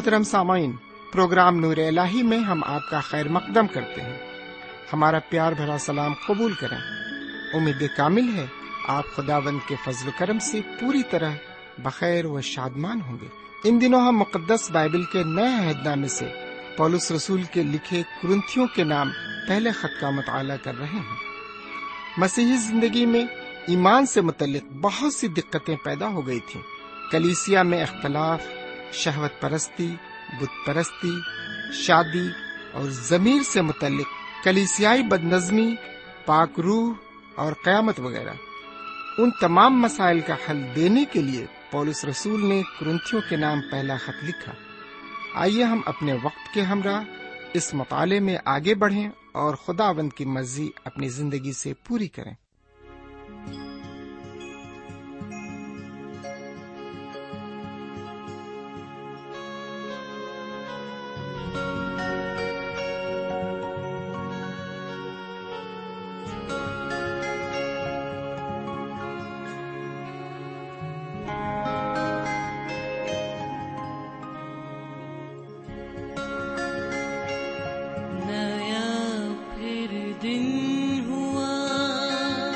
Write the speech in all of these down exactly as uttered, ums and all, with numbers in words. محترم سامعین، پروگرام نور الہی میں ہم آپ کا خیر مقدم کرتے ہیں، ہمارا پیار بھرا سلام قبول کریں۔ امید کامل ہے آپ خداوند کے فضل و کرم سے پوری طرح بخیر و شادمان ہوں گے۔ ان دنوں ہم مقدس بائبل کے نئے عہد نامے سے پولس رسول کے لکھے کرنتھیوں کے نام پہلے خط کا مطالعہ کر رہے ہیں۔ مسیحی زندگی میں ایمان سے متعلق بہت سی دقتیں پیدا ہو گئی تھیں۔ کلیسیا میں اختلاف، شہوت پرستی، بت پرستی، شادی اور ضمیر سے متعلق کلیسیائی بدنظمی، پاک روح اور قیامت وغیرہ، ان تمام مسائل کا حل دینے کے لیے پولس رسول نے کرنتھیوں کے نام پہلا خط لکھا۔ آئیے ہم اپنے وقت کے ہمراہ اس مطالعے میں آگے بڑھیں اور خداوند کی مرضی اپنی زندگی سے پوری کریں۔ دن ہوا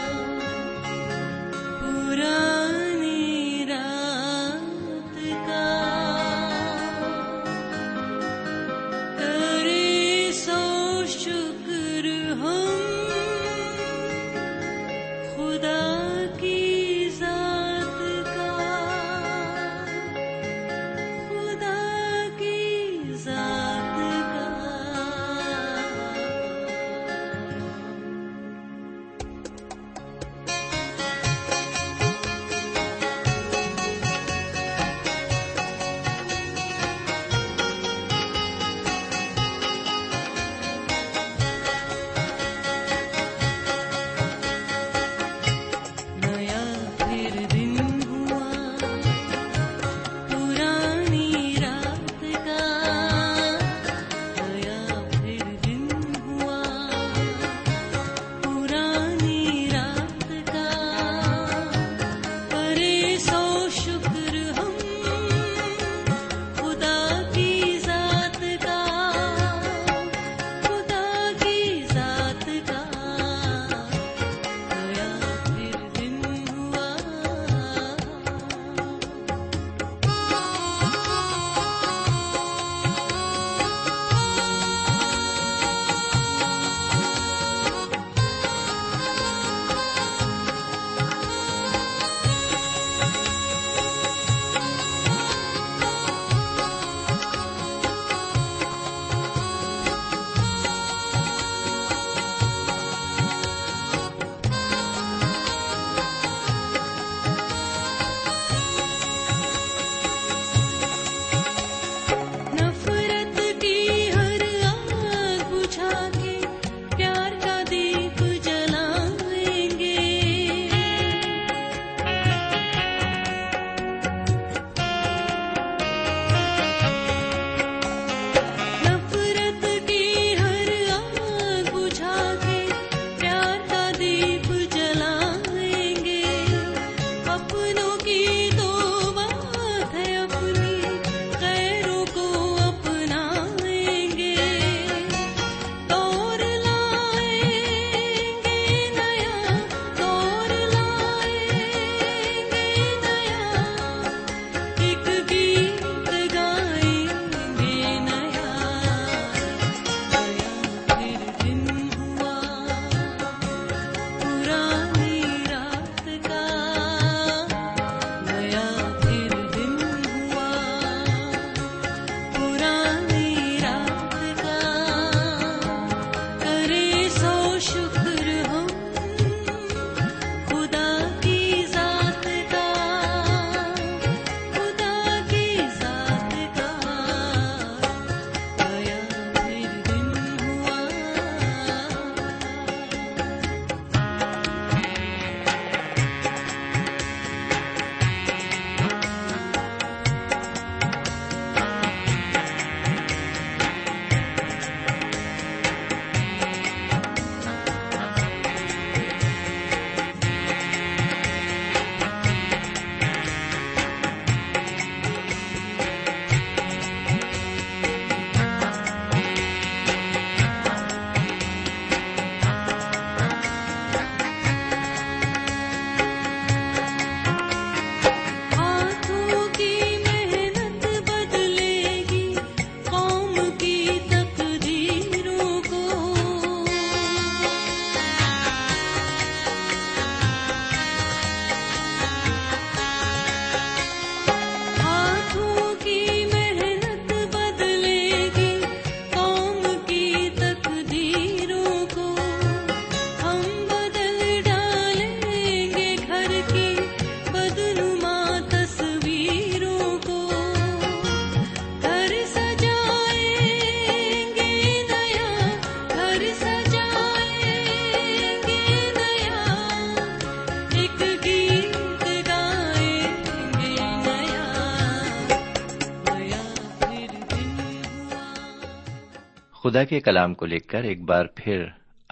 خدا کے کلام کو لے کر ایک بار پھر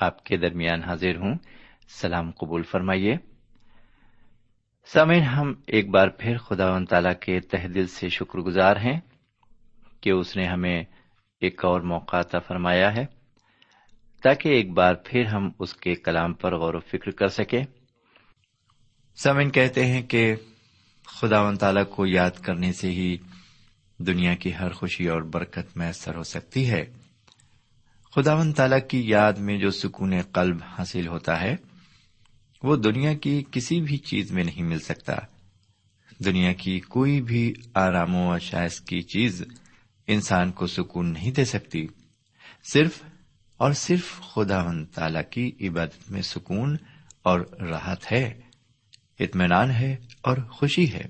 آپ کے درمیان حاضر ہوں، سلام قبول فرمائیے۔ سامعین، ہم ایک بار پھر خداوند تعالیٰ کے تہ دل سے شکر گزار ہیں کہ اس نے ہمیں ایک اور موقع عطا فرمایا ہے تاکہ ایک بار پھر ہم اس کے کلام پر غور و فکر کر سکیں۔ سامعین کہتے ہیں کہ خداوند تعالیٰ کو یاد کرنے سے ہی دنیا کی ہر خوشی اور برکت میسر ہو سکتی ہے۔ خداوند تعالیٰ کی یاد میں جو سکون قلب حاصل ہوتا ہے وہ دنیا کی کسی بھی چیز میں نہیں مل سکتا۔ دنیا کی کوئی بھی آرام و عشائش کی چیز انسان کو سکون نہیں دے سکتی، صرف اور صرف خداوند تعالیٰ کی عبادت میں سکون اور راحت ہے، اطمینان ہے اور خوشی ہے۔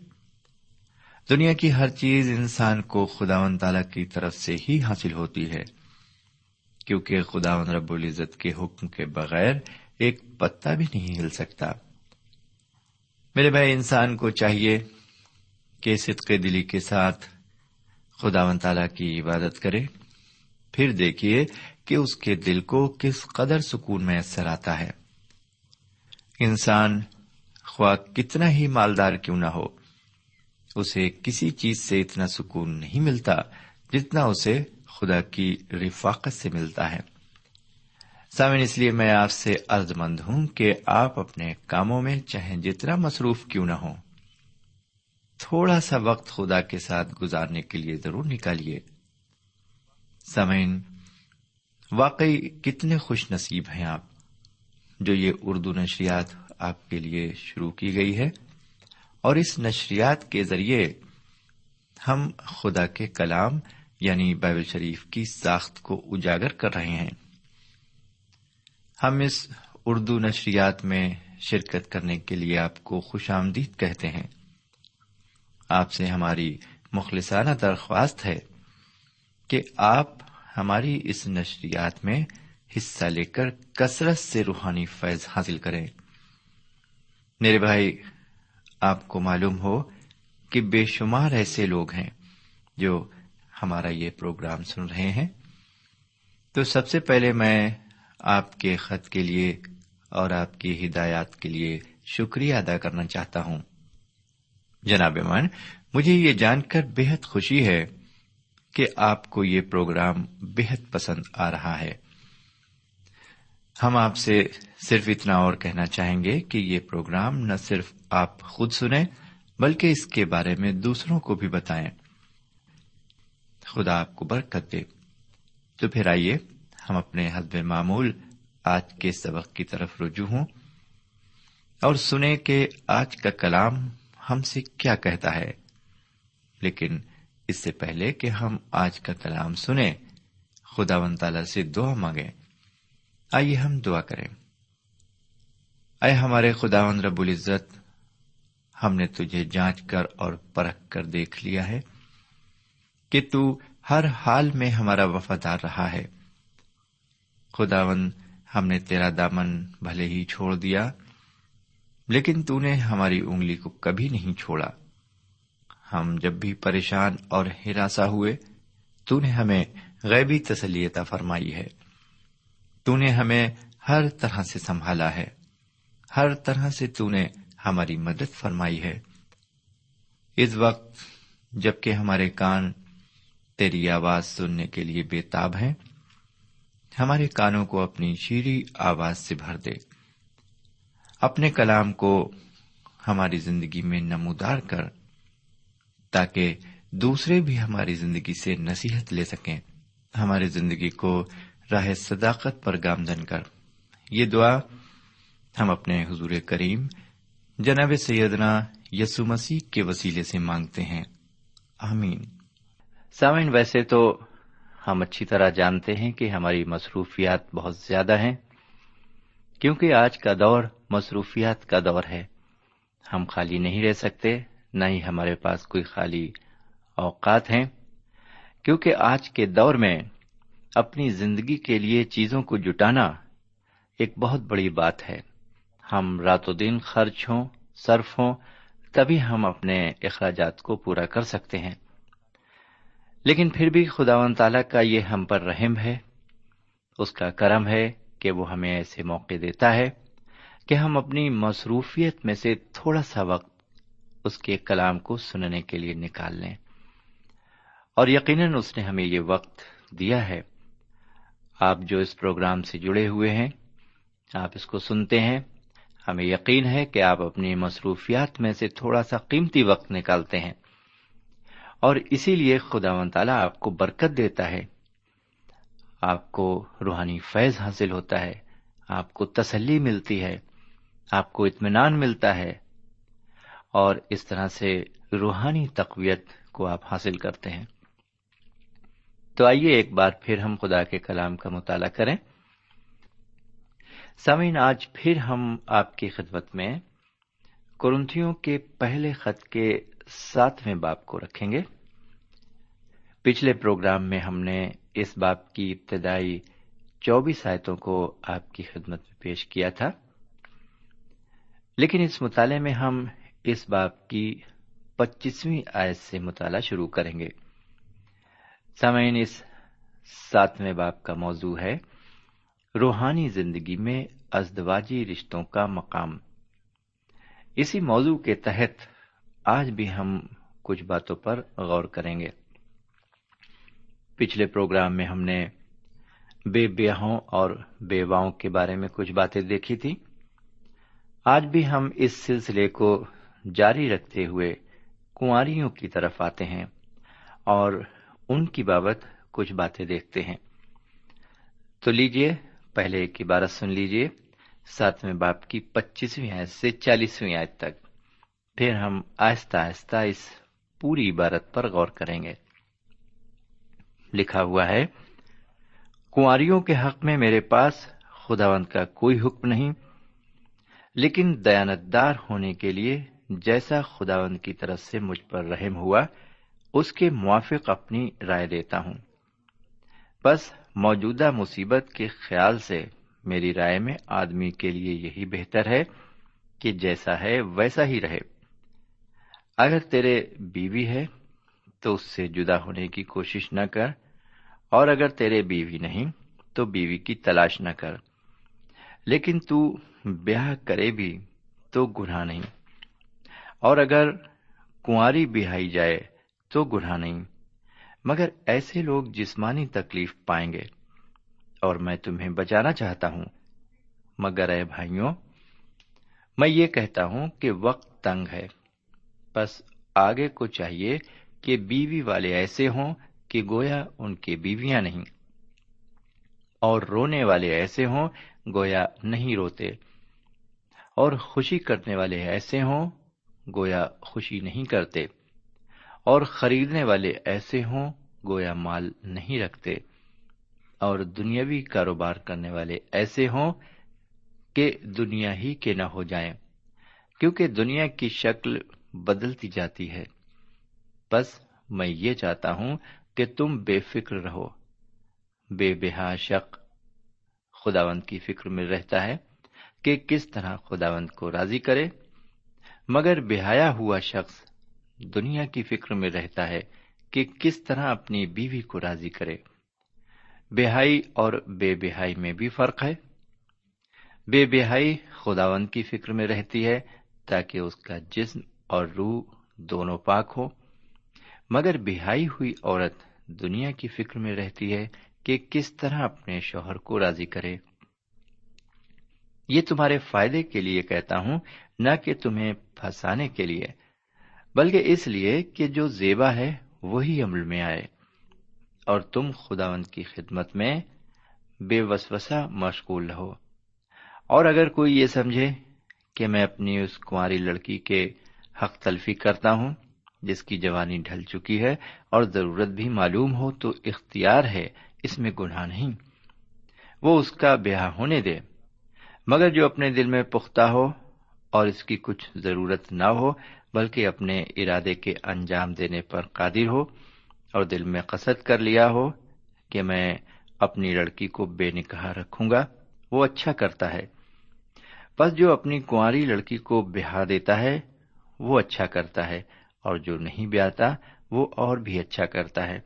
دنیا کی ہر چیز انسان کو خداوند تعالیٰ کی طرف سے ہی حاصل ہوتی ہے، کیونکہ خداوند رب العزت کے حکم کے بغیر ایک پتا بھی نہیں ہل سکتا۔ میرے بھائی، انسان کو چاہیے کہ صدق دلی کے ساتھ خداوند تعالیٰ کی عبادت کرے، پھر دیکھیے کہ اس کے دل کو کس قدر سکون میسر آتا ہے۔ انسان خواہ کتنا ہی مالدار کیوں نہ ہو، اسے کسی چیز سے اتنا سکون نہیں ملتا جتنا اسے خدا کی رفاقت سے ملتا ہے۔ سامعین، اس لیے میں آپ سے عرض مند ہوں کہ آپ اپنے کاموں میں چاہے جتنا مصروف کیوں نہ ہوں، تھوڑا سا وقت خدا کے ساتھ گزارنے کے لیے ضرور نکالیے۔ سامعین، واقعی کتنے خوش نصیب ہیں آپ جو یہ اردو نشریات آپ کے لیے شروع کی گئی ہے، اور اس نشریات کے ذریعے ہم خدا کے کلام یعنی بائبل شریف کی ساخت کو اجاگر کر رہے ہیں۔ ہم اس اردو نشریات میں شرکت کرنے کے لیے آپ کو خوش آمدید کہتے ہیں۔ آپ سے ہماری مخلصانہ درخواست ہے کہ آپ ہماری اس نشریات میں حصہ لے کر کثرت سے روحانی فیض حاصل کریں۔ میرے بھائی، آپ کو معلوم ہو کہ بے شمار ایسے لوگ ہیں جو ہمارا یہ پروگرام سن رہے ہیں، تو سب سے پہلے میں آپ کے خط کے لیے اور آپ کی ہدایات کے لیے شکریہ ادا کرنا چاہتا ہوں۔ جناب مان، مجھے یہ جان کر بے حد خوشی ہے کہ آپ کو یہ پروگرام بے حد پسند آ رہا ہے۔ ہم آپ سے صرف اتنا اور کہنا چاہیں گے کہ یہ پروگرام نہ صرف آپ خود سنیں بلکہ اس کے بارے میں دوسروں کو بھی بتائیں۔ خدا آپ کو برکت دے۔ تو پھر آئیے ہم اپنے حسب معمول آج کے سبق کی طرف رجوع ہوں اور سنیں کہ آج کا کلام ہم سے کیا کہتا ہے۔ لیکن اس سے پہلے کہ ہم آج کا کلام سنیں، خداوند تعالیٰ سے دعا مانگیں۔ آئیے ہم دعا کریں۔ اے ہمارے خداوند رب العزت، ہم نے تجھے جانچ کر اور پرکھ کر دیکھ لیا ہے کہ تو ہر حال میں ہمارا وفادار رہا ہے۔ خداوند، ہم نے تیرا دامن بھلے ہی چھوڑ دیا، لیکن تو نے ہماری انگلی کو کبھی نہیں چھوڑا۔ ہم جب بھی پریشان اور ہراساں ہوئے، تو نے ہمیں غیبی تسلی عطا فرمائی ہے۔ تو نے ہمیں ہر طرح سے سنبھالا ہے، ہر طرح سے تو نے ہماری مدد فرمائی ہے۔ اس وقت جبکہ ہمارے کان تیری آواز سننے کے لیے بےتاب ہیں، ہمارے کانوں کو اپنی شیریں آواز سے بھر دے۔ اپنے کلام کو ہماری زندگی میں نمودار کر تاکہ دوسرے بھی ہماری زندگی سے نصیحت لے سکیں۔ ہماری زندگی کو راہ صداقت پر گامزن کر۔ یہ دعا ہم اپنے حضور کریم جناب سیدنا یسوع مسیح کے وسیلے سے مانگتے ہیں، آمین۔ سامعین، ویسے تو ہم اچھی طرح جانتے ہیں کہ ہماری مصروفیات بہت زیادہ ہیں، کیونکہ آج کا دور مصروفیات کا دور ہے۔ ہم خالی نہیں رہ سکتے، نہ ہی ہمارے پاس کوئی خالی اوقات ہیں، کیونکہ آج کے دور میں اپنی زندگی کے لیے چیزوں کو جٹانا ایک بہت بڑی بات ہے۔ ہم رات و دن خرچ ہوں، صرف ہوں، تبھی ہم اپنے اخراجات کو پورا کر سکتے ہیں۔ لیکن پھر بھی خداوند تعالیٰ کا یہ ہم پر رحم ہے اس کا کرم ہے کہ وہ ہمیں ایسے موقع دیتا ہے کہ ہم اپنی مصروفیت میں سے تھوڑا سا وقت اس کے کلام کو سننے کے لیے نکال لیں، اور یقیناً اس نے ہمیں یہ وقت دیا ہے۔ آپ جو اس پروگرام سے جڑے ہوئے ہیں، آپ اس کو سنتے ہیں، ہمیں یقین ہے کہ آپ اپنی مصروفیات میں سے تھوڑا سا قیمتی وقت نکالتے ہیں، اور اسی لیے خداوند تعالیٰ آپ کو برکت دیتا ہے، آپ کو روحانی فیض حاصل ہوتا ہے، آپ کو تسلی ملتی ہے، آپ کو اطمینان ملتا ہے، اور اس طرح سے روحانی تقویت کو آپ حاصل کرتے ہیں۔ تو آئیے ایک بار پھر ہم خدا کے کلام کا مطالعہ کریں۔ سامعین، آج پھر ہم آپ کی خدمت میں کرنتھیوں کے پہلے خط کے ساتویں باب کو رکھیں گے۔ پچھلے پروگرام میں ہم نے اس باب کی ابتدائی چوبیس آیتوں کو آپ کی خدمت میں پیش کیا تھا، لیکن اس مطالعے میں ہم اس باب کی پچیسویں آیت سے مطالعہ شروع کریں گے۔ سامعین، اس ساتویں باب کا موضوع ہے روحانی زندگی میں ازدواجی رشتوں کا مقام۔ اسی موضوع کے تحت آج بھی ہم کچھ باتوں پر غور کریں گے۔ پچھلے پروگرام میں ہم نے بے بیاہوں اور بیواؤں کے بارے میں کچھ باتیں دیکھی تھی۔ آج بھی ہم اس سلسلے کو جاری رکھتے ہوئے کنواریوں کی طرف آتے ہیں اور ان کی بابت کچھ باتیں دیکھتے ہیں۔ تو لیجئے، پہلے ایک عبارت سن لیجئے، ساتویں باب کی پچیسویں آیت سے چالیسویں آیت تک، پھر ہم آہستہ آہستہ اس پوری عبارت پر غور کریں گے۔ لکھا ہوا ہے، کنواریوں کے حق میں میرے پاس خداوند کا کوئی حکم نہیں، لیکن دیانت دار ہونے کے لیے جیسا خداوند کی طرف سے مجھ پر رحم ہوا، اس کے موافق اپنی رائے دیتا ہوں۔ بس موجودہ مصیبت کے خیال سے میری رائے میں آدمی کے لیے یہی بہتر ہے کہ جیسا ہے ویسا ہی رہے۔ اگر تیرے بیوی ہے تو اس سے جدا ہونے کی کوشش نہ کر، اور اگر تیرے بیوی نہیں تو بیوی کی تلاش نہ کر، لیکن تو بیاہ کرے بھی تو گناہ نہیں، اور اگر کنواری بیاہی جائے تو گناہ نہیں، مگر ایسے لوگ جسمانی تکلیف پائیں گے، اور میں تمہیں بچانا چاہتا ہوں۔ مگر اے بھائیوں، میں یہ کہتا ہوں کہ وقت تنگ ہے، بس آگے کو چاہیے کہ بیوی والے ایسے ہوں کہ گویا ان کی بیویاں نہیں، اور رونے والے ایسے ہوں گویا نہیں روتے، اور خوشی کرنے والے ایسے ہوں گویا خوشی نہیں کرتے، اور خریدنے والے ایسے ہوں گویا مال نہیں رکھتے، اور دنیاوی کاروبار کرنے والے ایسے ہوں کہ دنیا ہی کے نہ ہو جائیں، کیونکہ دنیا کی شکل بدلتی جاتی ہے۔ بس میں یہ چاہتا ہوں کہ تم بے فکر رہو۔ بے بہا شخص خداوند کی فکر میں رہتا ہے کہ کس طرح خداوند کو راضی کرے، مگر بہایا ہوا شخص دنیا کی فکر میں رہتا ہے کہ کس طرح اپنی بیوی کو راضی کرے۔ بہائی اور بے بہائی میں بھی فرق ہے۔ بے بہائی خداوند کی فکر میں رہتی ہے تاکہ اس کا جسم اور روح دونوں پاک ہو، مگر بہائی ہوئی عورت دنیا کی فکر میں رہتی ہے کہ کس طرح اپنے شوہر کو راضی کرے۔ یہ تمہارے فائدے کے لیے کہتا ہوں، نہ کہ تمہیں پھنسانے کے لیے، بلکہ اس لیے کہ جو زیبا ہے وہی عمل میں آئے، اور تم خداوند کی خدمت میں بے وسوسہ مشغول رہو۔ اور اگر کوئی یہ سمجھے کہ میں اپنی اس کنواری لڑکی کے حق تلفی کرتا ہوں جس کی جوانی ڈھل چکی ہے اور ضرورت بھی معلوم ہو، تو اختیار ہے، اس میں گناہ نہیں، وہ اس کا بیاہ ہونے دے۔ مگر جو اپنے دل میں پختہ ہو اور اس کی کچھ ضرورت نہ ہو، بلکہ اپنے ارادے کے انجام دینے پر قادر ہو، اور دل میں قصد کر لیا ہو کہ میں اپنی لڑکی کو بے نکاح رکھوں گا، وہ اچھا کرتا ہے۔ بس جو اپنی کنواری لڑکی کو بیاہ دیتا ہے وہ اچھا کرتا ہے، اور جو نہیں بیاہتا وہ اور بھی اچھا کرتا ہے۔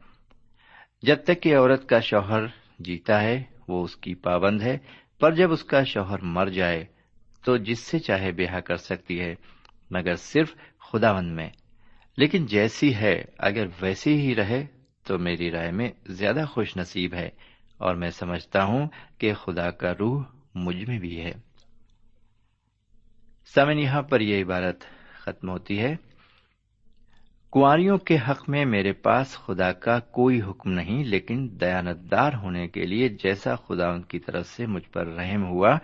جب تک کہ عورت کا شوہر جیتا ہے وہ اس کی پابند ہے، پر جب اس کا شوہر مر جائے تو جس سے چاہے بیاہ کر سکتی ہے مگر صرف خداوند میں۔ لیکن جیسی ہے اگر ویسی ہی رہے تو میری رائے میں زیادہ خوش نصیب ہے، اور میں سمجھتا ہوں کہ خدا کا روح مجھ میں بھی ہے۔ سامعین، یہاں پر یہ عبارت ختم ہوتی ہے، کنواریوں کے حق میں میرے پاس خدا کا کوئی حکم نہیں، لیکن دیانتدار ہونے کے لیے جیسا خدا ان کی طرف سے مجھ پر رحم ہوا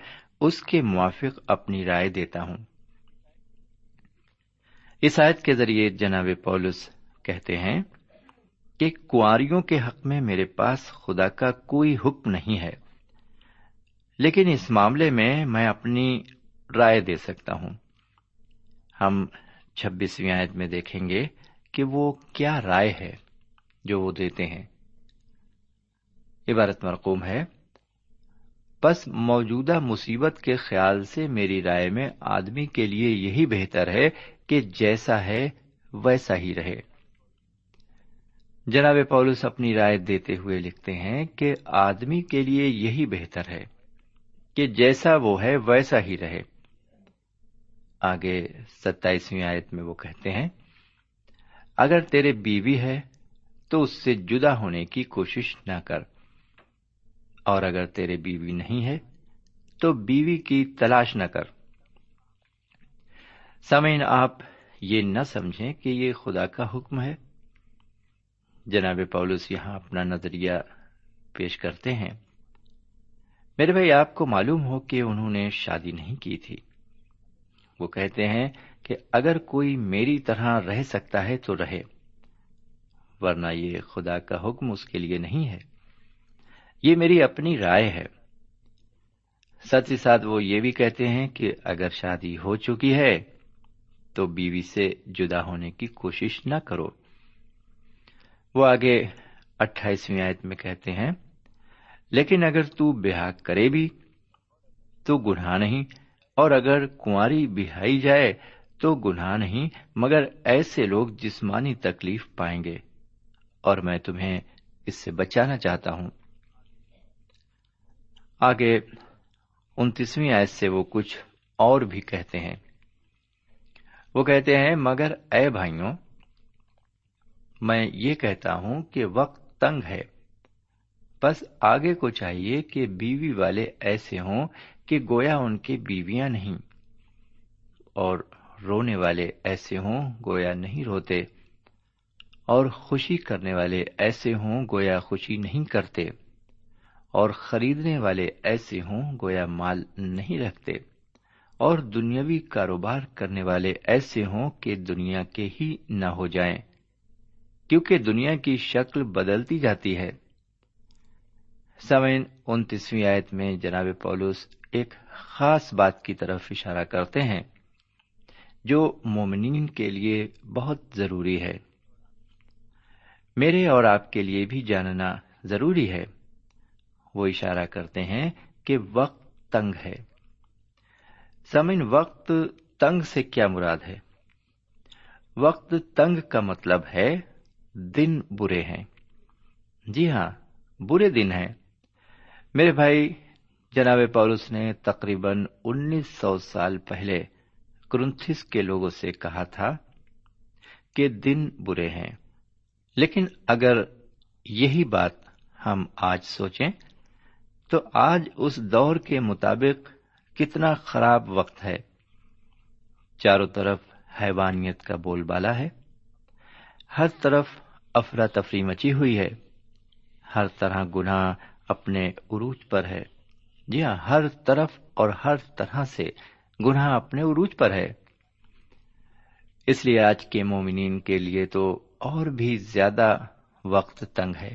اس کے موافق اپنی رائے دیتا ہوں۔ اس آیت کے ذریعے جناب پولس کہتے ہیں کہ کنواریوں کے حق میں میرے پاس خدا کا کوئی حکم نہیں ہے، لیکن اس معاملے میں میں اپنی رائے دے سکتا ہوں۔ ہم چھبیسویں آیت میں دیکھیں گے کہ وہ کیا رائے ہے جو وہ دیتے ہیں۔ عبارت مرقوم ہے، بس موجودہ مصیبت کے خیال سے میری رائے میں آدمی کے لیے یہی بہتر ہے کہ جیسا ہے ویسا ہی رہے۔ جناب پولس اپنی رائے دیتے ہوئے لکھتے ہیں کہ آدمی کے لیے یہی بہتر ہے کہ جیسا وہ ہے ویسا ہی رہے۔ آگے ستائیسویں آیت میں وہ کہتے ہیں، اگر تیرے بیوی ہے تو اس سے جدا ہونے کی کوشش نہ کر، اور اگر تیرے بیوی نہیں ہے تو بیوی کی تلاش نہ کر۔ سامعین، آپ یہ نہ سمجھیں کہ یہ خدا کا حکم ہے۔ جناب پولس یہاں اپنا نظریہ پیش کرتے ہیں۔ میرے بھائی، آپ کو معلوم ہو کہ انہوں نے شادی نہیں کی تھی۔ وہ کہتے ہیں کہ اگر کوئی میری طرح رہ سکتا ہے تو رہے، ورنہ یہ خدا کا حکم اس کے لیے نہیں ہے، یہ میری اپنی رائے ہے۔ ساتھ ہی ساتھ وہ یہ بھی کہتے ہیں کہ اگر شادی ہو چکی ہے تو بیوی سے جدا ہونے کی کوشش نہ کرو۔ وہ آگے اٹھائیسویں آیت میں کہتے ہیں، لیکن اگر تو بیاہ کرے بھی تو گناہ نہیں، اور اگر کنواری بیاہی جائے تو گناہ نہیں، مگر ایسے لوگ جسمانی تکلیف پائیں گے، اور میں تمہیں اس سے بچانا چاہتا ہوں۔ آگے انتیسویں آیت سے وہ کچھ اور بھی کہتے ہیں۔ وہ کہتے ہیں، مگر اے بھائیوں، میں یہ کہتا ہوں کہ وقت تنگ ہے، بس آگے کو چاہیے کہ بیوی والے ایسے ہوں کہ گویا ان کی بیویاں نہیں، اور رونے والے ایسے ہوں گویا نہیں روتے، اور خوشی کرنے والے ایسے ہوں گویا خوشی نہیں کرتے، اور خریدنے والے ایسے ہوں گویا مال نہیں رکھتے، اور دنیاوی کاروبار کرنے والے ایسے ہوں کہ دنیا کے ہی نہ ہو جائیں، کیونکہ دنیا کی شکل بدلتی جاتی ہے۔ سامعین، انتیسویں آیت میں جناب پولس ایک خاص بات کی طرف اشارہ کرتے ہیں جو مومنین کے لیے بہت ضروری ہے، میرے اور آپ کے لیے بھی جاننا ضروری ہے۔ وہ اشارہ کرتے ہیں کہ وقت تنگ ہے۔ سامعین، وقت تنگ سے کیا مراد ہے؟ وقت تنگ کا مطلب ہے دن برے ہیں۔ جی ہاں، برے دن ہیں میرے بھائی۔ جناب پولس نے تقریباً انیس سو سال پہلے کرنتھس کے لوگوں سے کہا تھا کہ دن برے ہیں، لیکن اگر یہی بات ہم آج سوچیں تو آج اس دور کے مطابق کتنا خراب وقت ہے۔ چاروں طرف حیوانیت کا بول بالا ہے، ہر طرف افراتفری مچی ہوئی ہے، ہر طرح گناہ اپنے عروج پر ہے۔ جی ہاں، ہر طرف اور ہر طرح سے گناہ اپنے عروج پر ہے۔ اس لیے آج کے مومنین کے لیے تو اور بھی زیادہ وقت تنگ ہے،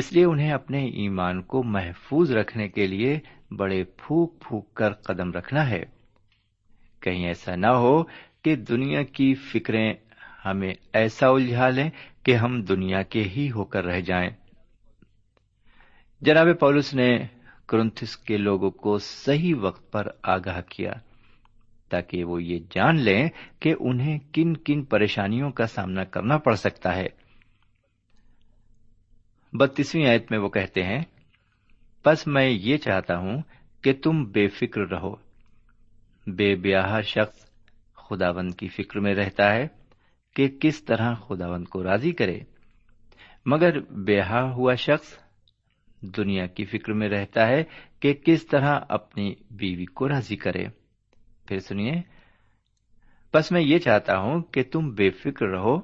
اس لیے انہیں اپنے ایمان کو محفوظ رکھنے کے لیے بڑے پھوک پھوک کر قدم رکھنا ہے، کہیں ایسا نہ ہو کہ دنیا کی فکریں ہمیں ایسا الجھا لیں کہ ہم دنیا کے ہی ہو کر رہ جائیں۔ جناب پولس نے کرنتھس کے لوگوں کو صحیح وقت پر آگاہ کیا تاکہ وہ یہ جان لیں کہ انہیں کن کن پریشانیوں کا سامنا کرنا پڑ سکتا ہے۔ بتیسویں آیت میں وہ کہتے ہیں، بس میں یہ چاہتا ہوں کہ تم بے فکر رہو۔ بے بیاہ شخص خداوند کی فکر میں رہتا ہے کہ کس طرح خداوند کو راضی کرے، مگر بیاہ ہوا شخص دنیا کی فکر میں رہتا ہے کہ کس طرح اپنی بیوی کو راضی کرے۔ پھر سنیے، بس میں یہ چاہتا ہوں کہ تم بے فکر رہو۔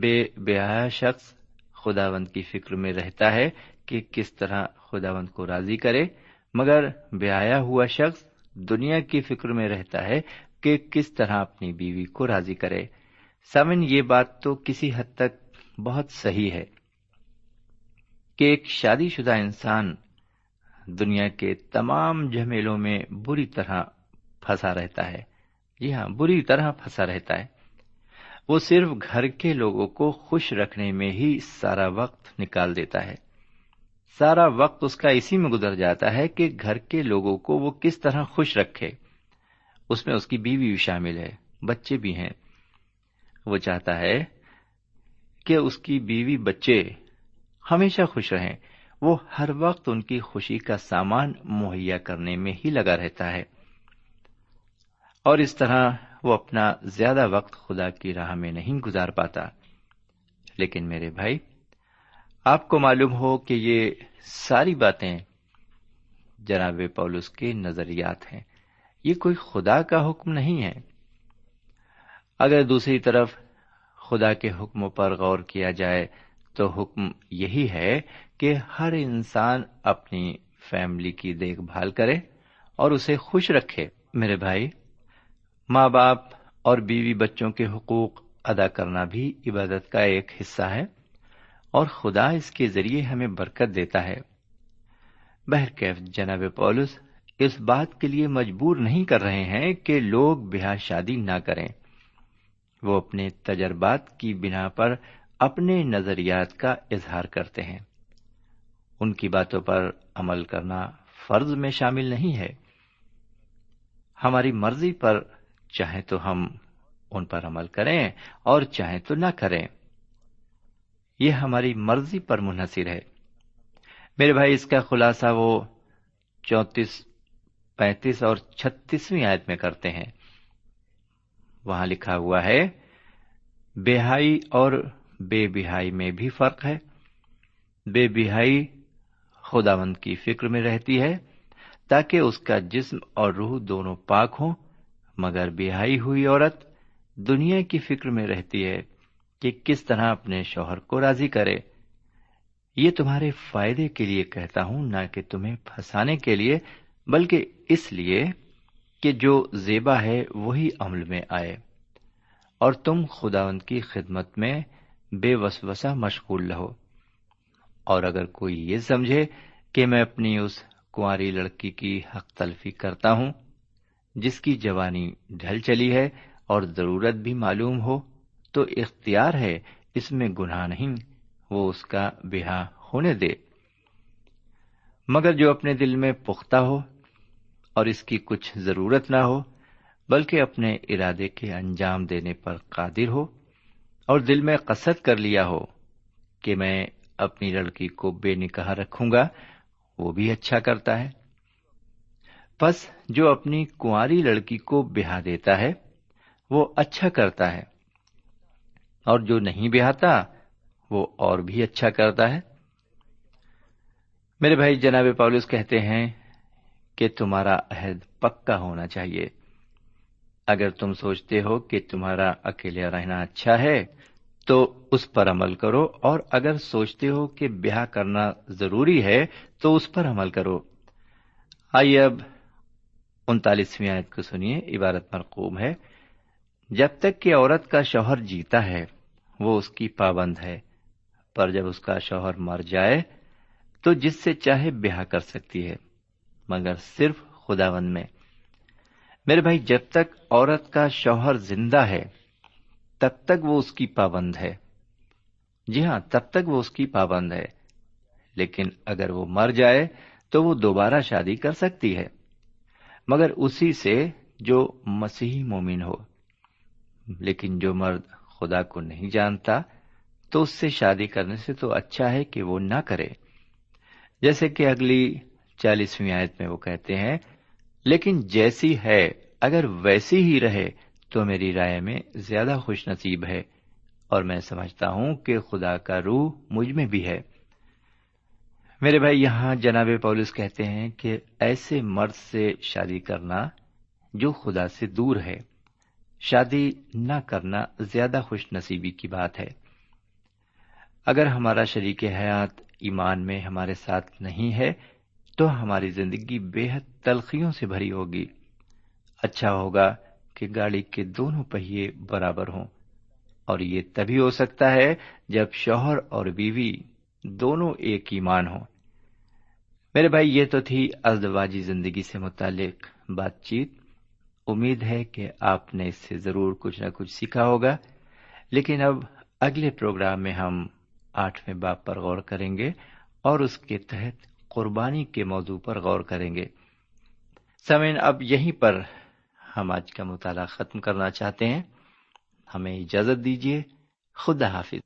بے بیاہ شخص خداوند کی فکر میں رہتا ہے کہ کس طرح خداوند کو راضی کرے، مگر بیایا ہوا شخص دنیا کی فکر میں رہتا ہے کہ کس طرح اپنی بیوی کو راضی کرے۔ سامن، یہ بات تو کسی حد تک بہت صحیح ہے کہ ایک شادی شدہ انسان دنیا کے تمام جھمیلوں میں بری طرح پھنسا رہتا ہے۔ جی ہاں، بری طرح پھنسا رہتا ہے۔ وہ صرف گھر کے لوگوں کو خوش رکھنے میں ہی سارا وقت نکال دیتا ہے۔ سارا وقت اس کا اسی میں گزر جاتا ہے کہ گھر کے لوگوں کو وہ کس طرح خوش رکھے۔ اس میں اس کی بیوی بھی شامل ہے، بچے بھی ہیں۔ وہ چاہتا ہے کہ اس کی بیوی بچے ہمیشہ خوش رہیں۔ وہ ہر وقت ان کی خوشی کا سامان مہیا کرنے میں ہی لگا رہتا ہے، اور اس طرح وہ اپنا زیادہ وقت خدا کی راہ میں نہیں گزار پاتا۔ لیکن میرے بھائی، آپ کو معلوم ہو کہ یہ ساری باتیں جناب پولس کے نظریات ہیں، یہ کوئی خدا کا حکم نہیں ہے۔ اگر دوسری طرف خدا کے حکموں پر غور کیا جائے تو حکم یہی ہے کہ ہر انسان اپنی فیملی کی دیکھ بھال کرے اور اسے خوش رکھے۔ میرے بھائی، ماں باپ اور بیوی بچوں کے حقوق ادا کرنا بھی عبادت کا ایک حصہ ہے، اور خدا اس کے ذریعے ہمیں برکت دیتا ہے۔ بہرکیف جناب پولس اس بات کے لیے مجبور نہیں کر رہے ہیں کہ لوگ بیاہ شادی نہ کریں۔ وہ اپنے تجربات کی بنا پر اپنے نظریات کا اظہار کرتے ہیں۔ ان کی باتوں پر عمل کرنا فرض میں شامل نہیں ہے۔ ہماری مرضی پر چاہے تو ہم ان پر عمل کریں اور چاہے تو نہ کریں، یہ ہماری مرضی پر منحصر ہے۔ میرے بھائی، اس کا خلاصہ وہ چونتیس، پینتیس اور چھتیسویں آیت میں کرتے ہیں۔ وہاں لکھا ہوا ہے، بیہائی اور بے بیہائی میں بھی فرق ہے۔ بے بیہائی خداوند کی فکر میں رہتی ہے تاکہ اس کا جسم اور روح دونوں پاک ہوں، مگر بیہائی ہوئی عورت دنیا کی فکر میں رہتی ہے کہ کس طرح اپنے شوہر کو راضی کرے۔ یہ تمہارے فائدے کے لیے کہتا ہوں، نہ کہ تمہیں پھنسانے کے لیے، بلکہ اس لیے کہ جو زیبا ہے وہی عمل میں آئے، اور تم خداوند کی خدمت میں بے وسوسہ مشغول رہو۔ اور اگر کوئی یہ سمجھے کہ میں اپنی اس کنواری لڑکی کی حق تلفی کرتا ہوں جس کی جوانی ڈھل چلی ہے اور ضرورت بھی معلوم ہو، تو اختیار ہے، اس میں گناہ نہیں، وہ اس کا بیاہ ہونے دے۔ مگر جو اپنے دل میں پختہ ہو اور اس کی کچھ ضرورت نہ ہو، بلکہ اپنے ارادے کے انجام دینے پر قادر ہو، اور دل میں قصد کر لیا ہو کہ میں اپنی لڑکی کو بے نکاح رکھوں گا، وہ بھی اچھا کرتا ہے۔ پس جو اپنی کنواری لڑکی کو بیاہ دیتا ہے وہ اچھا کرتا ہے، اور جو نہیں بیاہتا وہ اور بھی اچھا کرتا ہے۔ میرے بھائی، جناب پولس کہتے ہیں کہ تمہارا عہد پکا ہونا چاہیے۔ اگر تم سوچتے ہو کہ تمہارا اکیلے رہنا اچھا ہے تو اس پر عمل کرو، اور اگر سوچتے ہو کہ بیاہ کرنا ضروری ہے تو اس پر عمل کرو۔ آئیے اب انتالیسویں آیت کو سنیے، عبارت مرقوم ہے، جب تک کہ عورت کا شوہر جیتا ہے وہ اس کی پابند ہے، پر جب اس کا شوہر مر جائے تو جس سے چاہے بیاہ کر سکتی ہے، مگر صرف خداوند میں۔ میرے بھائی، جب تک عورت کا شوہر زندہ ہے تب تک وہ اس کی پابند ہے۔ جی ہاں، تب تک وہ اس کی پابند ہے، لیکن اگر وہ مر جائے تو وہ دوبارہ شادی کر سکتی ہے، مگر اسی سے جو مسیحی مومن ہو۔ لیکن جو مرد خدا کو نہیں جانتا تو اس سے شادی کرنے سے تو اچھا ہے کہ وہ نہ کرے۔ جیسے کہ اگلی چالیسویں آیت میں وہ کہتے ہیں، لیکن جیسی ہے اگر ویسی ہی رہے تو میری رائے میں زیادہ خوش نصیب ہے، اور میں سمجھتا ہوں کہ خدا کا روح مجھ میں بھی ہے۔ میرے بھائی، یہاں جناب پولس کہتے ہیں کہ ایسے مرد سے شادی کرنا جو خدا سے دور ہے، شادی نہ کرنا زیادہ خوش نصیبی کی بات ہے۔ اگر ہمارا شریک حیات ایمان میں ہمارے ساتھ نہیں ہے تو ہماری زندگی بے حد تلخیوں سے بھری ہوگی۔ اچھا ہوگا کہ گاڑی کے دونوں پہیے برابر ہوں، اور یہ تبھی ہو سکتا ہے جب شوہر اور بیوی دونوں ایک ایمان ہوں۔ میرے بھائی، یہ تو تھی ازدواجی زندگی سے متعلق بات چیت۔ امید ہے کہ آپ نے اس سے ضرور کچھ نہ کچھ سیکھا ہوگا، لیکن اب اگلے پروگرام میں ہم آٹھویں باب پر غور کریں گے اور اس کے تحت قربانی کے موضوع پر غور کریں گے۔ سامعین، اب یہیں پر ہم آج کا مطالعہ ختم کرنا چاہتے ہیں۔ ہمیں اجازت دیجیے، خدا حافظ۔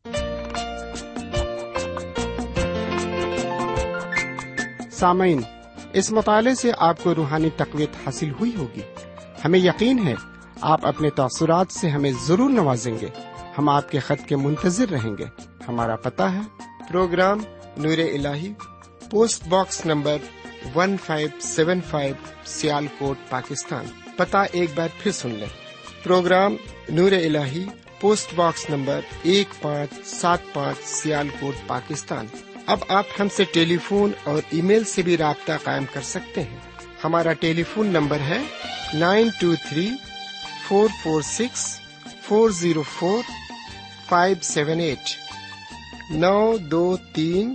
سامعین، اس مطالعے سے آپ کو روحانی تقویت حاصل ہوئی ہوگی۔ ہمیں یقین ہے آپ اپنے تاثرات سے ہمیں ضرور نوازیں گے۔ ہم آپ کے خط کے منتظر رہیں گے۔ ہمارا پتہ ہے، programme Noor Elahi, post box number one five seven five, Sialkot, Pakistan. پتہ ایک بار پھر سن لیں، programme Noor Elahi, post box number ایک پانچ سات پانچ، سیال کوٹ، پاکستان۔ اب آپ ہم سے ٹیلی فون اور ای میل سے بھی رابطہ قائم کر سکتے ہیں۔ ہمارا ٹیلی فون نمبر ہے nine two three four four six four zero four five seven eight, نو دو تین